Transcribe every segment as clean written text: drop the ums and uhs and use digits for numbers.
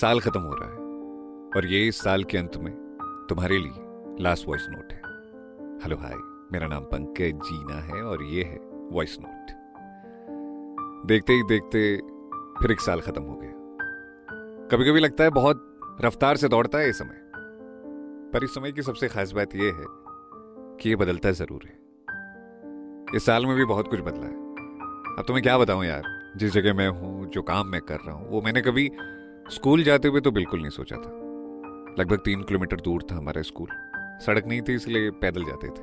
साल खत्म हो रहा है और ये इस साल के अंत में तुम्हारे लिए लास्ट वॉइस नोट है। हेलो हाय, मेरा नाम पंकज जीना है और ये है वॉइस नोट। देखते ही देखते फिर एक साल खत्म हो गया। कभी कभी लगता है बहुत रफ्तार से दौड़ता है ये समय, पर इस समय की सबसे खास बात यह है कि ये बदलता जरूर है। इस साल में भी बहुत कुछ बदला है। अब तुम्हें क्या बताऊं यार, जिस जगह मैं हूं, जो काम मैं कर रहा हूं, वो मैंने कभी स्कूल जाते हुए तो बिल्कुल नहीं सोचा था। लगभग 3 किलोमीटर दूर था हमारा स्कूल। सड़क नहीं थी इसलिए पैदल जाते थे।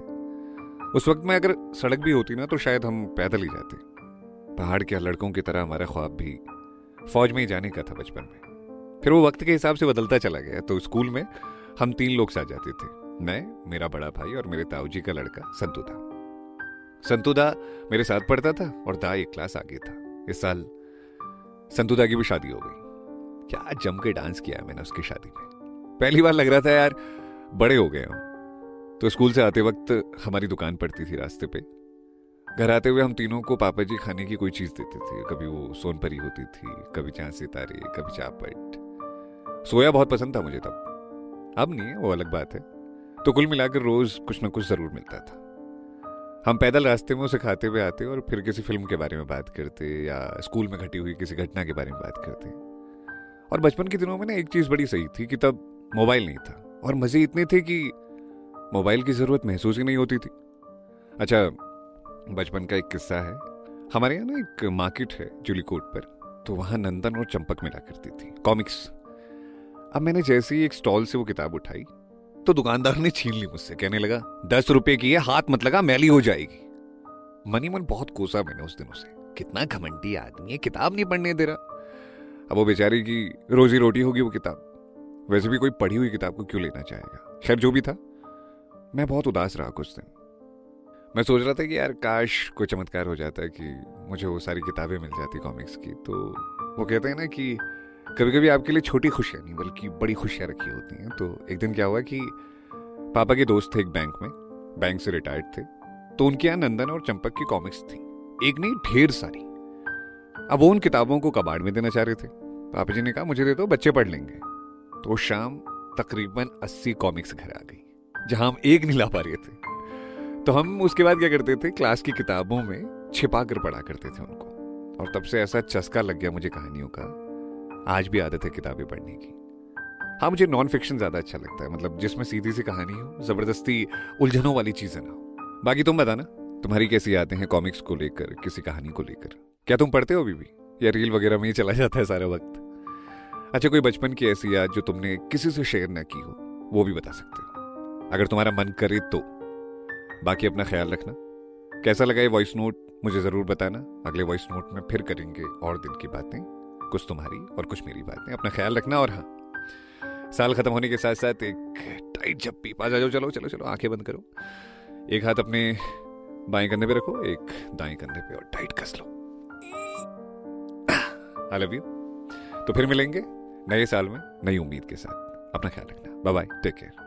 उस वक्त में अगर सड़क भी होती ना तो शायद हम पैदल ही जाते। पहाड़ के लड़कों की तरह हमारा ख्वाब भी फौज में ही जाने का था बचपन में। फिर वो वक्त के हिसाब से बदलता चला गया। तो स्कूल में हम 3 लोग साथ जाते थे, मैं, मेरा बड़ा भाई और मेरे ताऊजी का लड़का संतुदा। संतुदा मेरे साथ पढ़ता था और दा एक क्लास आगे था। इस साल संतुदा की भी शादी हो गई। क्या जम के डांस किया मैंने उसकी शादी में। पहली बार लग रहा था यार बड़े हो गए हम। तो स्कूल से आते वक्त हमारी दुकान पड़ती थी रास्ते पे। घर आते हुए हम तीनों को पापा जी खाने की कोई चीज़ देते थे। कभी वो सोनपरी होती थी, कभी चांद सितारे, कभी चापट। सोया बहुत पसंद था मुझे तब, अब नहीं है, वो अलग बात है। तो कुल मिलाकर रोज कुछ ना कुछ जरूर मिलता था। हम पैदल रास्ते में उसे खाते हुए आते और फिर किसी फिल्म के बारे में बात करते या स्कूल में घटी हुई किसी घटना के बारे में बात करते। और बचपन के दिनों में ना एक चीज़ बड़ी सही थी कि तब मोबाइल नहीं था और मजे इतने थे कि मोबाइल की जरूरत महसूस ही नहीं होती थी। अच्छा, बचपन का एक किस्सा है। हमारे यहाँ ना एक मार्केट है जुली कोट पर, तो वहाँ नंदन और चंपक मिला करती थी कॉमिक्स। अब मैंने जैसे ही एक स्टॉल से वो किताब उठाई तो दुकानदार ने छीन ली मुझसे, कहने लगा 10 रुपए की है, हाथ मत लगा, मैली हो जाएगी। मनी मन बहुत कोसा मैंने उस दिन उसे, कितना घमंडी आदमी है, किताब नहीं पढ़ने दे रहा। अब वो बेचारी की रोजी रोटी होगी वो किताब। वैसे भी कोई पढ़ी हुई किताब को क्यों लेना चाहेगा। खैर जो भी था, मैं बहुत उदास रहा कुछ दिन। मैं सोच रहा था कि यार काश कोई चमत्कार हो जाता कि मुझे वो सारी किताबें मिल जाती कॉमिक्स की। तो वो कहते हैं ना कि कभी कभी आपके लिए छोटी खुशियाँ नहीं बल्कि बड़ी खुशियाँ रखी होती हैं। तो एक दिन क्या हुआ कि पापा के दोस्त थे एक बैंक में, बैंक से रिटायर्ड थे, तो उनके यहाँ नंदन और चंपक की कॉमिक्स थी, एक नहीं ढेर सारी। अब वो उन किताबों को कबाड़ में देना चाह रहे थे। पापा जी ने कहा मुझे दे दो, बच्चे पढ़ लेंगे। तो शाम तकरीबन 80 कॉमिक्स घर आ गई, जहां हम एक नहीं ला पा रहे थे। तो हम उसके बाद क्या करते थे, क्लास की किताबों में छिपा कर पढ़ा करते थे उनको। और तब से ऐसा चस्का लग गया मुझे कहानियों का। आज भी आदत है किताबें पढ़ने की। हाँ, मुझे नॉन फिक्शन ज्यादा अच्छा लगता है, मतलब जिसमें सीधी सी कहानी हो, जबरदस्ती उलझनों वाली चीजें ना हो। बाकी तुम बताना, तुम्हारी कैसी यादें हैं कॉमिक्स को लेकर, किसी कहानी को लेकर? क्या तुम पढ़ते हो अभी भी या रील वगैरह में ही चला जाता है सारा वक्त? अच्छा, कोई बचपन की ऐसी याद जो तुमने किसी से शेयर ना की हो, वो भी बता सकते हो अगर तुम्हारा मन करे तो। बाकी अपना ख्याल रखना। कैसा लगा ये वॉइस नोट मुझे ज़रूर बताना। अगले वॉइस नोट में फिर करेंगे और दिल की बातें, कुछ तुम्हारी और कुछ मेरी बातें। अपना ख्याल रखना। और हाँ, साल खत्म होने के साथ साथ एक टाइट झप्पी पास आ जाओ। चलो चलो चलो, आंखें बंद करो, एक हाथ अपने बाएं कंधे पे रखो, एक दाएं कंधे पे, और टाइट कस लो। I love you. तो फिर मिलेंगे नए साल में नई उम्मीद के साथ। अपना ख्याल रखना। Bye bye, take care.